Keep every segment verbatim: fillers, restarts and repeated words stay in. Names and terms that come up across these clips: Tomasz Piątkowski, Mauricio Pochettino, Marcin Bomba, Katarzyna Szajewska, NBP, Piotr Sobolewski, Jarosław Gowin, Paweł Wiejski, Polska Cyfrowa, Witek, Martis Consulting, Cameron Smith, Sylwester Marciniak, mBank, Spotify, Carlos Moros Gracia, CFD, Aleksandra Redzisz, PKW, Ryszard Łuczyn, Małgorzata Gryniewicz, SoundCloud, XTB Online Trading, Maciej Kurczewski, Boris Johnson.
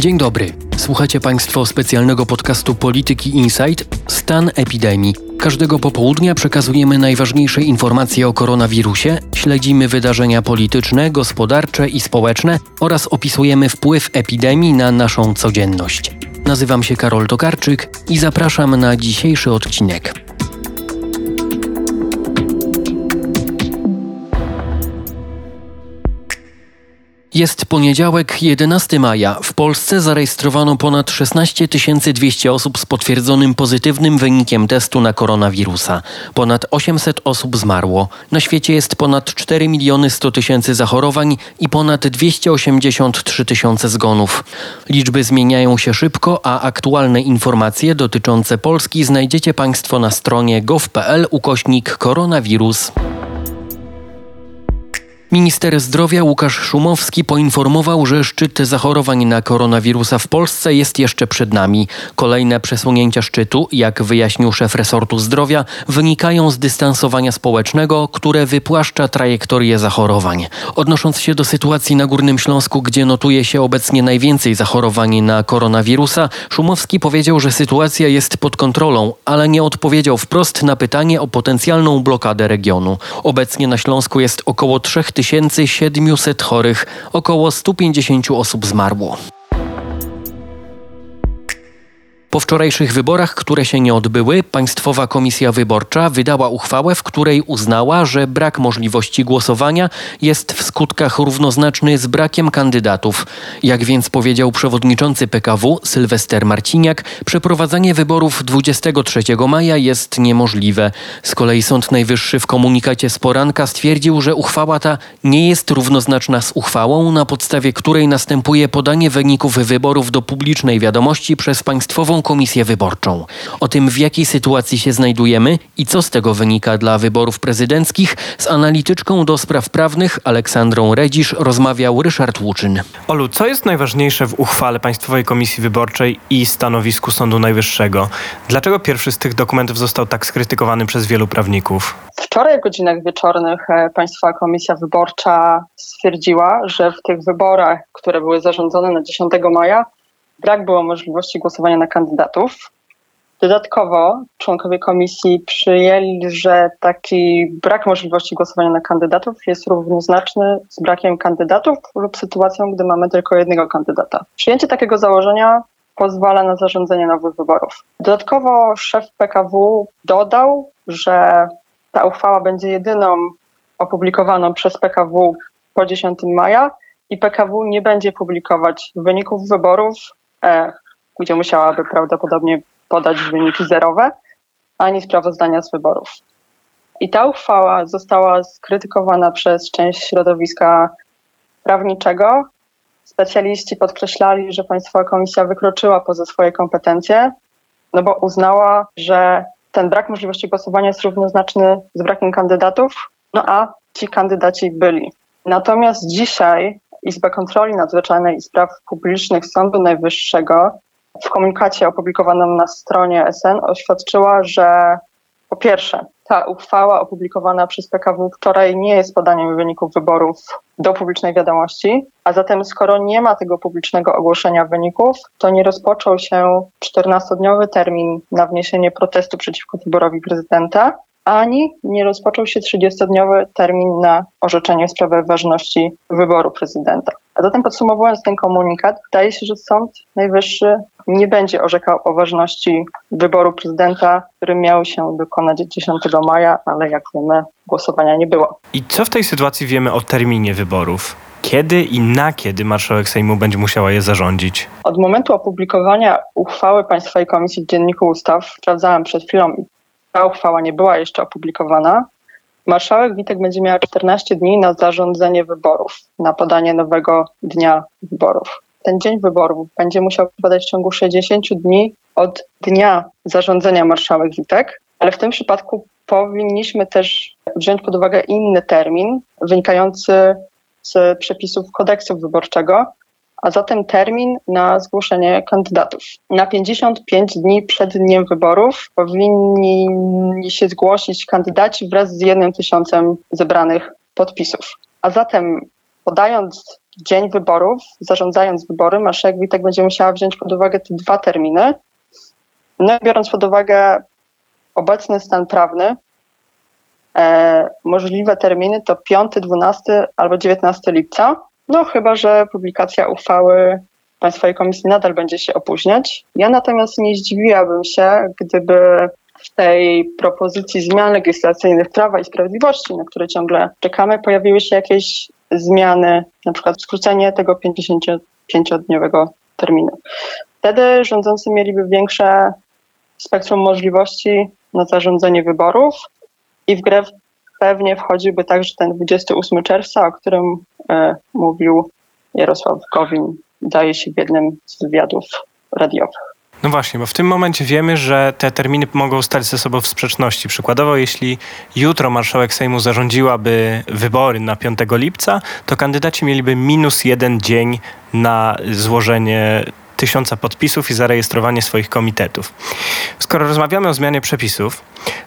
Dzień dobry. Słuchacie Państwo specjalnego podcastu Polityki Insight Stan epidemii. Każdego popołudnia przekazujemy najważniejsze informacje o koronawirusie, śledzimy wydarzenia polityczne, gospodarcze i społeczne oraz opisujemy wpływ epidemii na naszą codzienność. Nazywam się Karol Tokarczyk i zapraszam na dzisiejszy odcinek. Jest poniedziałek, jedenastego maja. W Polsce zarejestrowano ponad szesnaście tysięcy dwieście osób z potwierdzonym pozytywnym wynikiem testu na koronawirusa. Ponad osiemset osób zmarło. Na świecie jest ponad cztery miliony sto tysięcy zachorowań i ponad dwieście osiemdziesiąt trzy tysiące zgonów. Liczby zmieniają się szybko, a aktualne informacje dotyczące Polski znajdziecie Państwo na stronie gov.pl ukośnik koronawirus. Minister zdrowia Łukasz Szumowski poinformował, że szczyt zachorowań na koronawirusa w Polsce jest jeszcze przed nami. Kolejne przesunięcia szczytu, jak wyjaśnił szef resortu zdrowia, wynikają z dystansowania społecznego, które wypłaszcza trajektorię zachorowań. Odnosząc się do sytuacji na Górnym Śląsku, gdzie notuje się obecnie najwięcej zachorowań na koronawirusa, Szumowski powiedział, że sytuacja jest pod kontrolą, ale nie odpowiedział wprost na pytanie o potencjalną blokadę regionu. Obecnie na Śląsku jest około trzech tysięcy siedmiuset chorych, około stu pięćdziesięciu osób zmarło. Po wczorajszych wyborach, które się nie odbyły, Państwowa Komisja Wyborcza wydała uchwałę, w której uznała, że brak możliwości głosowania jest w skutkach równoznaczny z brakiem kandydatów. Jak więc powiedział przewodniczący P K W Sylwester Marciniak, przeprowadzanie wyborów dwudziestego trzeciego maja jest niemożliwe. Z kolei Sąd Najwyższy w komunikacie z poranka stwierdził, że uchwała ta nie jest równoznaczna z uchwałą, na podstawie której następuje podanie wyników wyborów do publicznej wiadomości przez Państwową Komisję Wyborczą. O tym, w jakiej sytuacji się znajdujemy i co z tego wynika dla wyborów prezydenckich, z analityczką do spraw prawnych Aleksandrą Redzisz rozmawiał Ryszard Łuczyn. Olu, co jest najważniejsze w uchwale Państwowej Komisji Wyborczej i stanowisku Sądu Najwyższego? Dlaczego pierwszy z tych dokumentów został tak skrytykowany przez wielu prawników? Wczoraj w godzinach wieczornych Państwowa Komisja Wyborcza stwierdziła, że w tych wyborach, które były zarządzone na dziesiątego maja, brak było możliwości głosowania na kandydatów. Dodatkowo członkowie komisji przyjęli, że taki brak możliwości głosowania na kandydatów jest równoznaczny z brakiem kandydatów lub sytuacją, gdy mamy tylko jednego kandydata. Przyjęcie takiego założenia pozwala na zarządzenie nowych wyborów. Dodatkowo szef P K W dodał, że ta uchwała będzie jedyną opublikowaną przez P K W po dziesiątego maja i P K W nie będzie publikować wyników wyborów, gdzie musiałaby prawdopodobnie podać wyniki zerowe, ani sprawozdania z wyborów. I ta uchwała została skrytykowana przez część środowiska prawniczego. Specjaliści podkreślali, że Państwowa Komisja wykroczyła poza swoje kompetencje, no bo uznała, że ten brak możliwości głosowania jest równoznaczny z brakiem kandydatów, no a ci kandydaci byli. Natomiast dzisiaj Izba Kontroli Nadzwyczajnej i Spraw Publicznych Sądu Najwyższego w komunikacie opublikowanym na stronie S N oświadczyła, że po pierwsze, ta uchwała opublikowana przez P K W wczoraj nie jest podaniem wyników wyborów do publicznej wiadomości, a zatem skoro nie ma tego publicznego ogłoszenia wyników, to nie rozpoczął się czternastodniowy termin na wniesienie protestu przeciwko wyborowi prezydenta, ani nie rozpoczął się trzydziestodniowy termin na orzeczenie w sprawie ważności wyboru prezydenta. A zatem podsumowując ten komunikat, wydaje się, że Sąd Najwyższy nie będzie orzekał o ważności wyboru prezydenta, który miał się dokonać dziesiątego maja, ale jak wiemy, głosowania nie było. I co w tej sytuacji wiemy o terminie wyborów? Kiedy i na kiedy marszałek Sejmu będzie musiała je zarządzić? Od momentu opublikowania uchwały Państwowej Komisji w Dzienniku Ustaw, sprawdzałem przed chwilą, ta uchwała nie była jeszcze opublikowana. Marszałek Witek będzie miała czternaście dni na zarządzenie wyborów, na podanie nowego dnia wyborów. Ten dzień wyborów będzie musiał przypadać w ciągu sześćdziesięciu dni od dnia zarządzenia marszałek Witek, ale w tym przypadku powinniśmy też wziąć pod uwagę inny termin wynikający z przepisów kodeksu wyborczego, a zatem termin na zgłoszenie kandydatów. Na pięćdziesiąt pięć dni przed dniem wyborów powinni się zgłosić kandydaci wraz z jednym tysiącem zebranych podpisów. A zatem podając dzień wyborów, zarządzając wybory, marszałek Witek będzie musiała wziąć pod uwagę te dwa terminy. No i biorąc pod uwagę obecny stan prawny, e, możliwe terminy to piąty, dwunasty albo dziewiętnasty lipca, no chyba że publikacja uchwały Państwowej Komisji nadal będzie się opóźniać. Ja natomiast nie zdziwiłabym się, gdyby w tej propozycji zmian legislacyjnych Prawa i Sprawiedliwości, na które ciągle czekamy, pojawiły się jakieś zmiany, na przykład skrócenie tego pięćdziesięciopięciodniowego terminu. Wtedy rządzący mieliby większe spektrum możliwości na zarządzanie wyborów i w grę pewnie wchodziłby także ten dwudziestego ósmego czerwca, o którym e, mówił Jarosław Gowin, daje się w jednym z wywiadów radiowych. No właśnie, bo w tym momencie wiemy, że te terminy mogą stać ze sobą w sprzeczności. Przykładowo, jeśli jutro marszałek Sejmu zarządziłaby wybory na piątego lipca, to kandydaci mieliby minus jeden dzień na złożenie tysiąca podpisów i zarejestrowanie swoich komitetów. Skoro rozmawiamy o zmianie przepisów,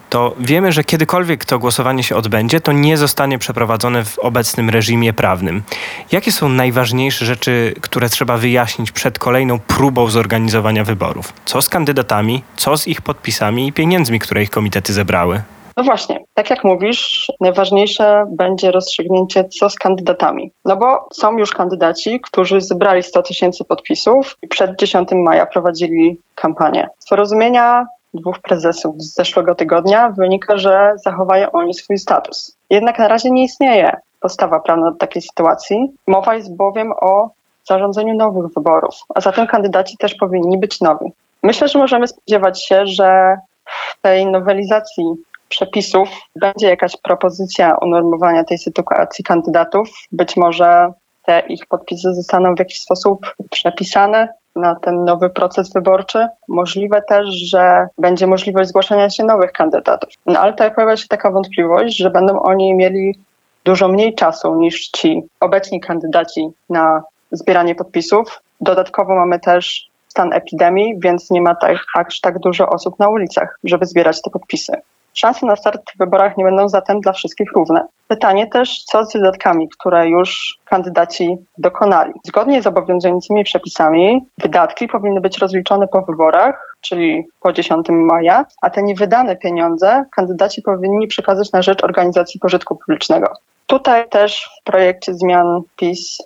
to wiemy, że kiedykolwiek to głosowanie się odbędzie, to nie zostanie przeprowadzone w obecnym reżimie prawnym. Jakie są najważniejsze rzeczy, które trzeba wyjaśnić przed kolejną próbą zorganizowania wyborów? Co z kandydatami, co z ich podpisami i pieniędzmi, które ich komitety zebrały? No właśnie, tak jak mówisz, najważniejsze będzie rozstrzygnięcie, co z kandydatami. No bo są już kandydaci, którzy zebrali sto tysięcy podpisów i przed dziesiątego maja prowadzili kampanię. Z porozumienia dwóch prezesów z zeszłego tygodnia wynika, że zachowają oni swój status. Jednak na razie nie istnieje podstawa prawna do takiej sytuacji. Mowa jest bowiem o zarządzeniu nowych wyborów, a zatem kandydaci też powinni być nowi. Myślę, że możemy spodziewać się, że w tej nowelizacji przepisów będzie jakaś propozycja unormowania tej sytuacji kandydatów. Być może te ich podpisy zostaną w jakiś sposób przepisane na ten nowy proces wyborczy. Możliwe też, że będzie możliwość zgłaszania się nowych kandydatów. No ale tutaj pojawia się taka wątpliwość, że będą oni mieli dużo mniej czasu niż ci obecni kandydaci na zbieranie podpisów. Dodatkowo mamy też stan epidemii, więc nie ma tak, aż tak dużo osób na ulicach, żeby zbierać te podpisy. Szanse na start w wyborach nie będą zatem dla wszystkich równe. Pytanie też, co z wydatkami, które już kandydaci dokonali. Zgodnie z obowiązującymi przepisami wydatki powinny być rozliczone po wyborach, czyli po dziesiątego maja, a te niewydane pieniądze kandydaci powinni przekazać na rzecz organizacji pożytku publicznego. Tutaj też w projekcie zmian PiS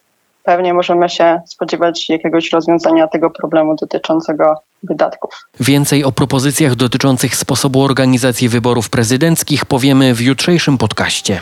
pewnie możemy się spodziewać jakiegoś rozwiązania tego problemu dotyczącego wydatków. Więcej o propozycjach dotyczących sposobu organizacji wyborów prezydenckich powiemy w jutrzejszym podcaście.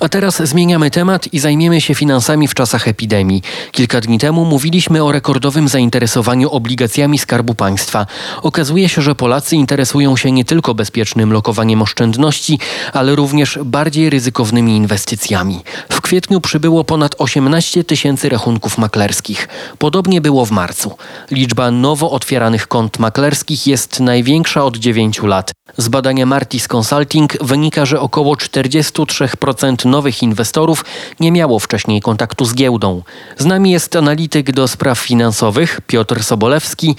A teraz zmieniamy temat i zajmiemy się finansami w czasach epidemii. Kilka dni temu mówiliśmy o rekordowym zainteresowaniu obligacjami Skarbu Państwa. Okazuje się, że Polacy interesują się nie tylko bezpiecznym lokowaniem oszczędności, ale również bardziej ryzykownymi inwestycjami. W kwietniu przybyło ponad osiemnaście tysięcy rachunków maklerskich. Podobnie było w marcu. Liczba nowo otwieranych kont maklerskich jest największa od dziewięciu lat. Z badania Martis Consulting wynika, że około czterdzieści trzy procent nowych inwestorów nie miało wcześniej kontaktu z giełdą. Z nami jest analityk do spraw finansowych Piotr Sobolewski.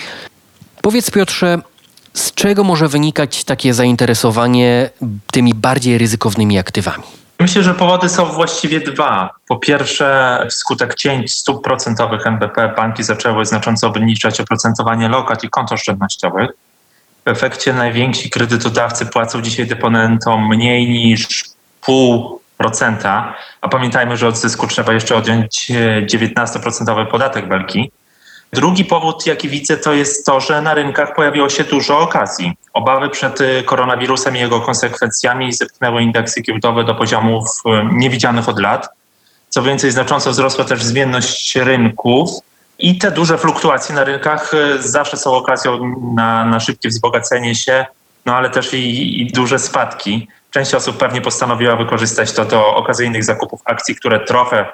Powiedz, Piotrze, z czego może wynikać takie zainteresowanie tymi bardziej ryzykownymi aktywami? Myślę, że powody są właściwie dwa. Po pierwsze, wskutek cięć stóp procentowych en be pe banki zaczęły znacząco obniżać oprocentowanie lokat i kont oszczędnościowych. W efekcie najwięksi kredytodawcy płacą dzisiaj deponentom mniej niż pół procenta, a pamiętajmy, że od zysku trzeba jeszcze odjąć dziewiętnaście procent podatek belki. Drugi powód, jaki widzę, to jest to, że na rynkach pojawiło się dużo okazji. Obawy przed koronawirusem i jego konsekwencjami zepchnęły indeksy giełdowe do poziomów niewidzianych od lat. Co więcej, znacząco wzrosła też zmienność rynków i te duże fluktuacje na rynkach zawsze są okazją na, na szybkie wzbogacenie się, no ale też i, i duże spadki. Część osób pewnie postanowiła wykorzystać to do okazyjnych zakupów akcji, które trochę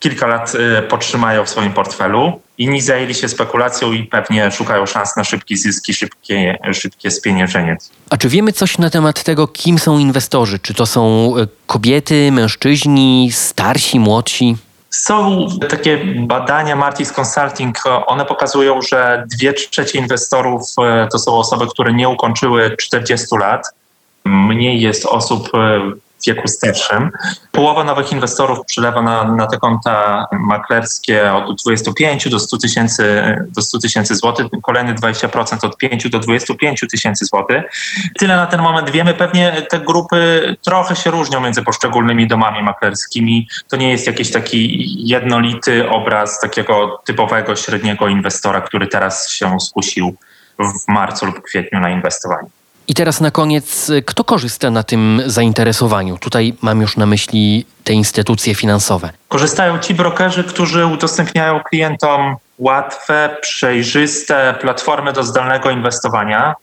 kilka lat podtrzymają w swoim portfelu. Inni zajęli się spekulacją i pewnie szukają szans na szybkie zyski, szybkie, szybkie spieniężenie. A czy wiemy coś na temat tego, kim są inwestorzy? Czy to są kobiety, mężczyźni, starsi, młodsi? Są takie badania Martis Consulting, one pokazują, że dwie trzecie inwestorów to są osoby, które nie ukończyły czterdziestu lat. Mniej jest osób w wieku starszym. Połowa nowych inwestorów przylewa na, na te konta maklerskie od dwudziestu pięciu do stu tysięcy złotych, kolejny dwadzieścia procent od pięciu do dwudziestu pięciu tysięcy złotych. Tyle na ten moment wiemy. Pewnie te grupy trochę się różnią między poszczególnymi domami maklerskimi. To nie jest jakiś taki jednolity obraz takiego typowego średniego inwestora, który teraz się skusił w marcu lub kwietniu na inwestowanie. I teraz na koniec, kto korzysta na tym zainteresowaniu? Tutaj mam już na myśli te instytucje finansowe. Korzystają ci brokerzy, którzy udostępniają klientom łatwe, przejrzyste platformy do zdalnego inwestowania.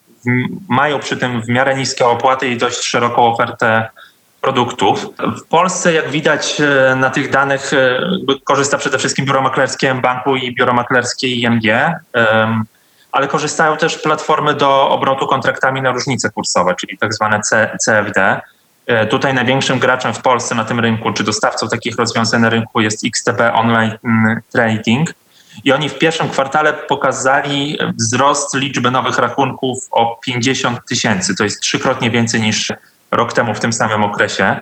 Mają przy tym w miarę niskie opłaty i dość szeroką ofertę produktów. W Polsce, jak widać na tych danych, korzysta przede wszystkim biuro maklerskie mBanku i biuro maklerskie I M G. Ale korzystają też platformy do obrotu kontraktami na różnice kursowe, czyli tak zwane C F D. Tutaj największym graczem w Polsce na tym rynku, czy dostawcą takich rozwiązań na rynku, jest X T B Online Trading. I oni w pierwszym kwartale pokazali wzrost liczby nowych rachunków o pięćdziesiąt tysięcy. To jest trzykrotnie więcej niż rok temu w tym samym okresie.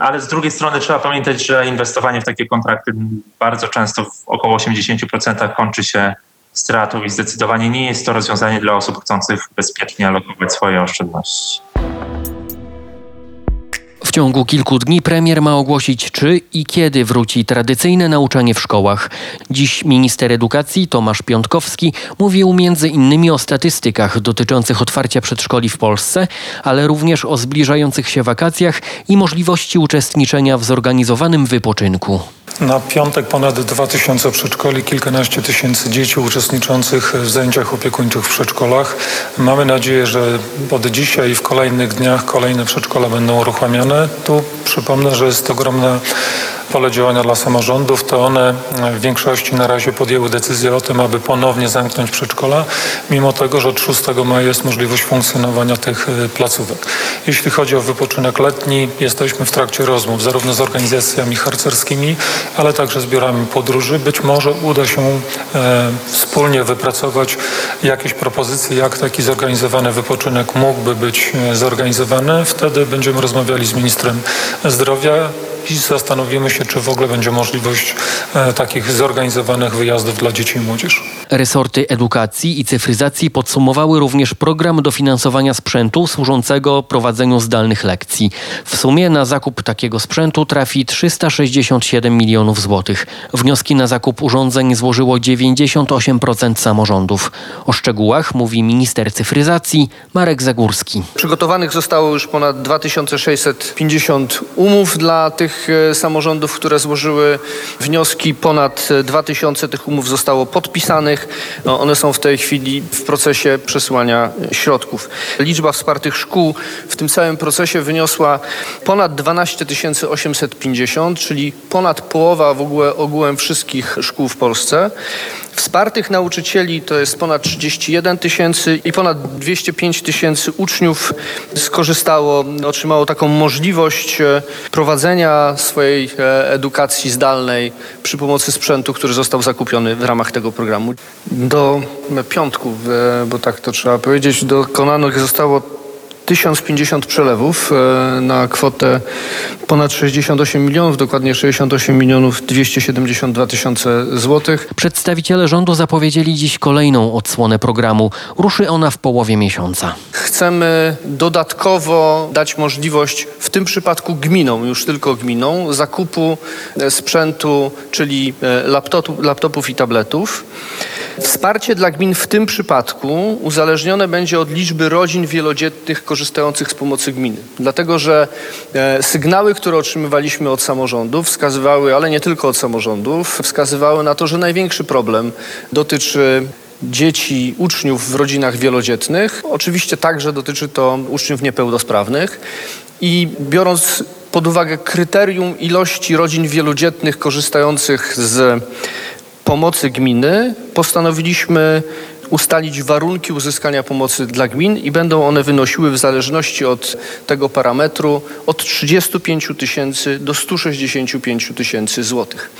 Ale z drugiej strony trzeba pamiętać, że inwestowanie w takie kontrakty bardzo często w około osiemdziesięciu procentach kończy się stratą i zdecydowanie nie jest to rozwiązanie dla osób chcących bezpiecznie alokować swoje oszczędności. W ciągu kilku dni premier ma ogłosić, czy i kiedy wróci tradycyjne nauczanie w szkołach. Dziś minister edukacji Tomasz Piątkowski mówił między innymi o statystykach dotyczących otwarcia przedszkoli w Polsce, ale również o zbliżających się wakacjach i możliwości uczestniczenia w zorganizowanym wypoczynku. Na piątek ponad dwa tysiące przedszkoli, kilkanaście tysięcy dzieci uczestniczących w zajęciach opiekuńczych w przedszkolach. Mamy nadzieję, że od dzisiaj i w kolejnych dniach kolejne przedszkola będą uruchamiane. Tu przypomnę, że jest ogromne pole działania dla samorządów. To one w większości na razie podjęły decyzję o tym, aby ponownie zamknąć przedszkola, mimo tego, że od szóstego maja jest możliwość funkcjonowania tych placówek. Jeśli chodzi o wypoczynek letni, jesteśmy w trakcie rozmów zarówno z organizacjami harcerskimi, ale także z biurami podróży. Być może uda się e, wspólnie wypracować jakieś propozycje, jak taki zorganizowany wypoczynek mógłby być zorganizowany. Wtedy będziemy rozmawiali z ministrem zdrowia i zastanowimy się, czy w ogóle będzie możliwość e, takich zorganizowanych wyjazdów dla dzieci i młodzieży. Resorty edukacji i cyfryzacji podsumowały również program dofinansowania sprzętu służącego prowadzeniu zdalnych lekcji. W sumie na zakup takiego sprzętu trafi trzysta sześćdziesiąt siedem milionów złotych. Wnioski na zakup urządzeń złożyło dziewięćdziesiąt osiem procent samorządów. O szczegółach mówi minister cyfryzacji Marek Zagórski. Przygotowanych zostało już ponad dwa tysiące sześćset pięćdziesiąt umów dla tych samorządów, które złożyły wnioski. Ponad dwa tysiące tych umów zostało podpisanych. No, one są w tej chwili w procesie przesyłania środków. Liczba wspartych szkół w tym całym procesie wyniosła ponad dwanaście tysięcy osiemset pięćdziesiąt, czyli ponad połowa w ogóle ogółem wszystkich szkół w Polsce. Wspartych nauczycieli to jest ponad trzydzieści jeden tysięcy i ponad dwieście pięć tysięcy uczniów skorzystało, otrzymało taką możliwość prowadzenia swojej edukacji zdalnej przy pomocy sprzętu, który został zakupiony w ramach tego programu. Do piątku, bo tak to trzeba powiedzieć, dokonanych zostało tysiąc pięćdziesiąt przelewów na kwotę ponad sześćdziesiąt osiem milionów, dokładnie sześćdziesiąt osiem milionów dwieście siedemdziesiąt dwa tysiące złotych. Przedstawiciele rządu zapowiedzieli dziś kolejną odsłonę programu. Ruszy ona w połowie miesiąca. Chcemy dodatkowo dać możliwość w tym przypadku gminom, już tylko gminom, zakupu sprzętu, czyli laptopu, laptopów i tabletów. Wsparcie dla gmin w tym przypadku uzależnione będzie od liczby rodzin wielodzietnych korzystających z pomocy gminy. Dlatego, że sygnały, które otrzymywaliśmy od samorządów wskazywały, ale nie tylko od samorządów, wskazywały na to, że największy problem dotyczy dzieci, uczniów w rodzinach wielodzietnych. Oczywiście także dotyczy to uczniów niepełnosprawnych. I biorąc pod uwagę kryterium ilości rodzin wielodzietnych korzystających z pomocy gminy, postanowiliśmy ustalić warunki uzyskania pomocy dla gmin i będą one wynosiły w zależności od tego parametru od trzydziestu pięciu tysięcy do stu sześćdziesięciu pięciu tysięcy złotych.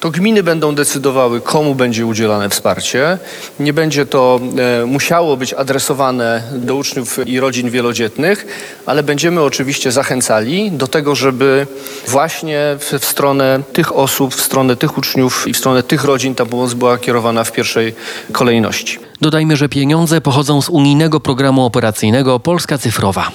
to gminy będą decydowały, komu będzie udzielane wsparcie. Nie będzie to e, musiało być adresowane do uczniów i rodzin wielodzietnych, ale będziemy oczywiście zachęcali do tego, żeby właśnie w, w stronę tych osób, w stronę tych uczniów i w stronę tych rodzin ta pomoc była kierowana w pierwszej kolejności. Dodajmy, że pieniądze pochodzą z unijnego programu operacyjnego Polska Cyfrowa.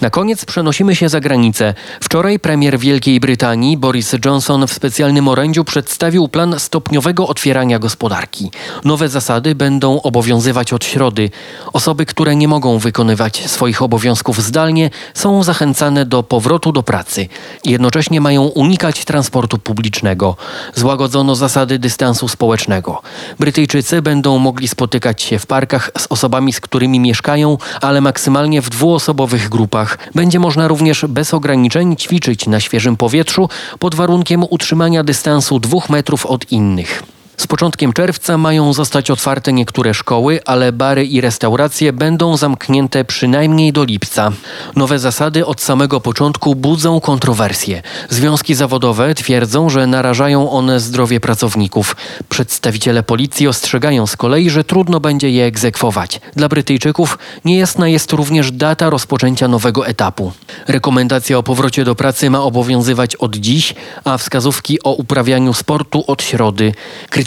Na koniec przenosimy się za granicę. Wczoraj premier Wielkiej Brytanii Boris Johnson w specjalnym orędziu przedstawił plan stopniowego otwierania gospodarki. Nowe zasady będą obowiązywać od środy. Osoby, które nie mogą wykonywać swoich obowiązków zdalnie, są zachęcane do powrotu do pracy. Jednocześnie mają unikać transportu publicznego. Złagodzono zasady dystansu społecznego. Brytyjczycy będą mogli spotykać się w parkach z osobami, z którymi mieszkają, ale maksymalnie w dwuosobowych grupach. Będzie można również bez ograniczeń ćwiczyć na świeżym powietrzu pod warunkiem utrzymania dystansu dwóch metrów od innych. Z początkiem czerwca mają zostać otwarte niektóre szkoły, ale bary i restauracje będą zamknięte przynajmniej do lipca. Nowe zasady od samego początku budzą kontrowersje. Związki zawodowe twierdzą, że narażają one zdrowie pracowników. Przedstawiciele policji ostrzegają z kolei, że trudno będzie je egzekwować. Dla Brytyjczyków niejasna jest również data rozpoczęcia nowego etapu. Rekomendacja o powrocie do pracy ma obowiązywać od dziś, a wskazówki o uprawianiu sportu od środy.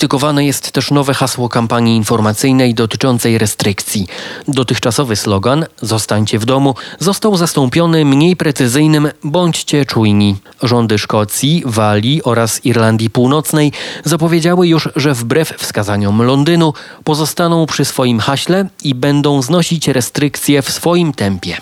Krytykowane jest też nowe hasło kampanii informacyjnej dotyczącej restrykcji. Dotychczasowy slogan „Zostańcie w domu” został zastąpiony mniej precyzyjnym „Bądźcie czujni”. Rządy Szkocji, Walii oraz Irlandii Północnej zapowiedziały już, że wbrew wskazaniom Londynu pozostaną przy swoim haśle i będą znosić restrykcje w swoim tempie.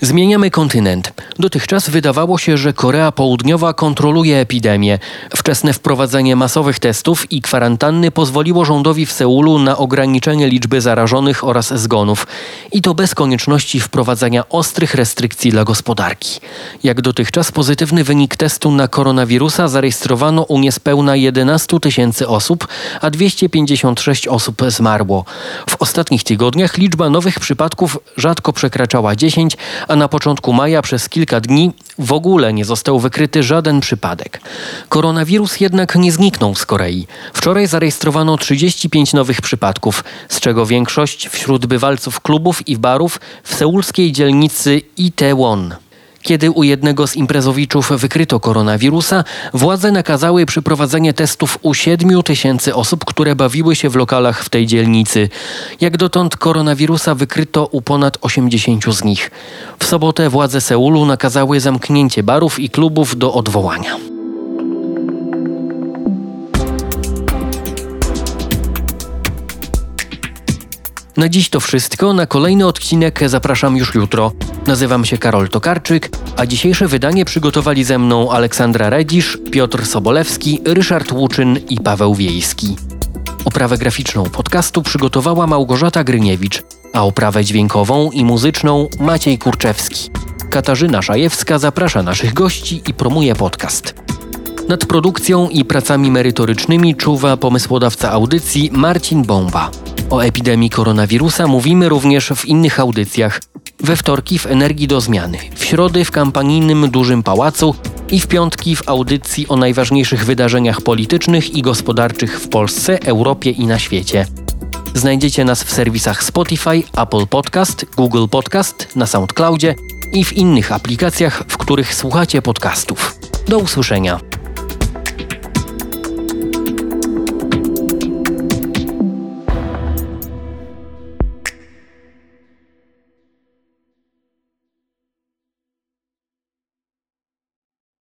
Zmieniamy kontynent. Dotychczas wydawało się, że Korea Południowa kontroluje epidemię. Wczesne wprowadzenie masowych testów i kwarantanny pozwoliło rządowi w Seulu na ograniczenie liczby zarażonych oraz zgonów. I to bez konieczności wprowadzania ostrych restrykcji dla gospodarki. Jak dotychczas pozytywny wynik testu na koronawirusa zarejestrowano u niespełna jedenaście tysięcy osób, a dwieście pięćdziesiąt sześć osób zmarło. W ostatnich tygodniach liczba nowych przypadków rzadko przekraczała dziesięć, a na początku maja przez kilka dni w ogóle nie został wykryty żaden przypadek. Koronawirus jednak nie zniknął z Korei. Wczoraj zarejestrowano trzydzieści pięć nowych przypadków, z czego większość wśród bywalców klubów i barów w seulskiej dzielnicy Itaewon. Kiedy u jednego z imprezowiczów wykryto koronawirusa, władze nakazały przeprowadzenie testów u siedmiu tysięcy osób, które bawiły się w lokalach w tej dzielnicy. Jak dotąd koronawirusa wykryto u ponad osiemdziesięciu z nich. W sobotę władze Seulu nakazały zamknięcie barów i klubów do odwołania. Na dziś to wszystko. Na kolejny odcinek zapraszam już jutro. Nazywam się Karol Tokarczyk, a dzisiejsze wydanie przygotowali ze mną Aleksandra Redzisz, Piotr Sobolewski, Ryszard Łuczyn i Paweł Wiejski. Oprawę graficzną podcastu przygotowała Małgorzata Gryniewicz, a oprawę dźwiękową i muzyczną Maciej Kurczewski. Katarzyna Szajewska zaprasza naszych gości i promuje podcast. Nad produkcją i pracami merytorycznymi czuwa pomysłodawca audycji Marcin Bomba. O epidemii koronawirusa mówimy również w innych audycjach. We wtorki w Energii do Zmiany, w środy w kampanijnym Dużym Pałacu i w piątki w audycji o najważniejszych wydarzeniach politycznych i gospodarczych w Polsce, Europie i na świecie. Znajdziecie nas w serwisach Spotify, Apple Podcast, Google Podcast, na SoundCloudzie i w innych aplikacjach, w których słuchacie podcastów. Do usłyszenia.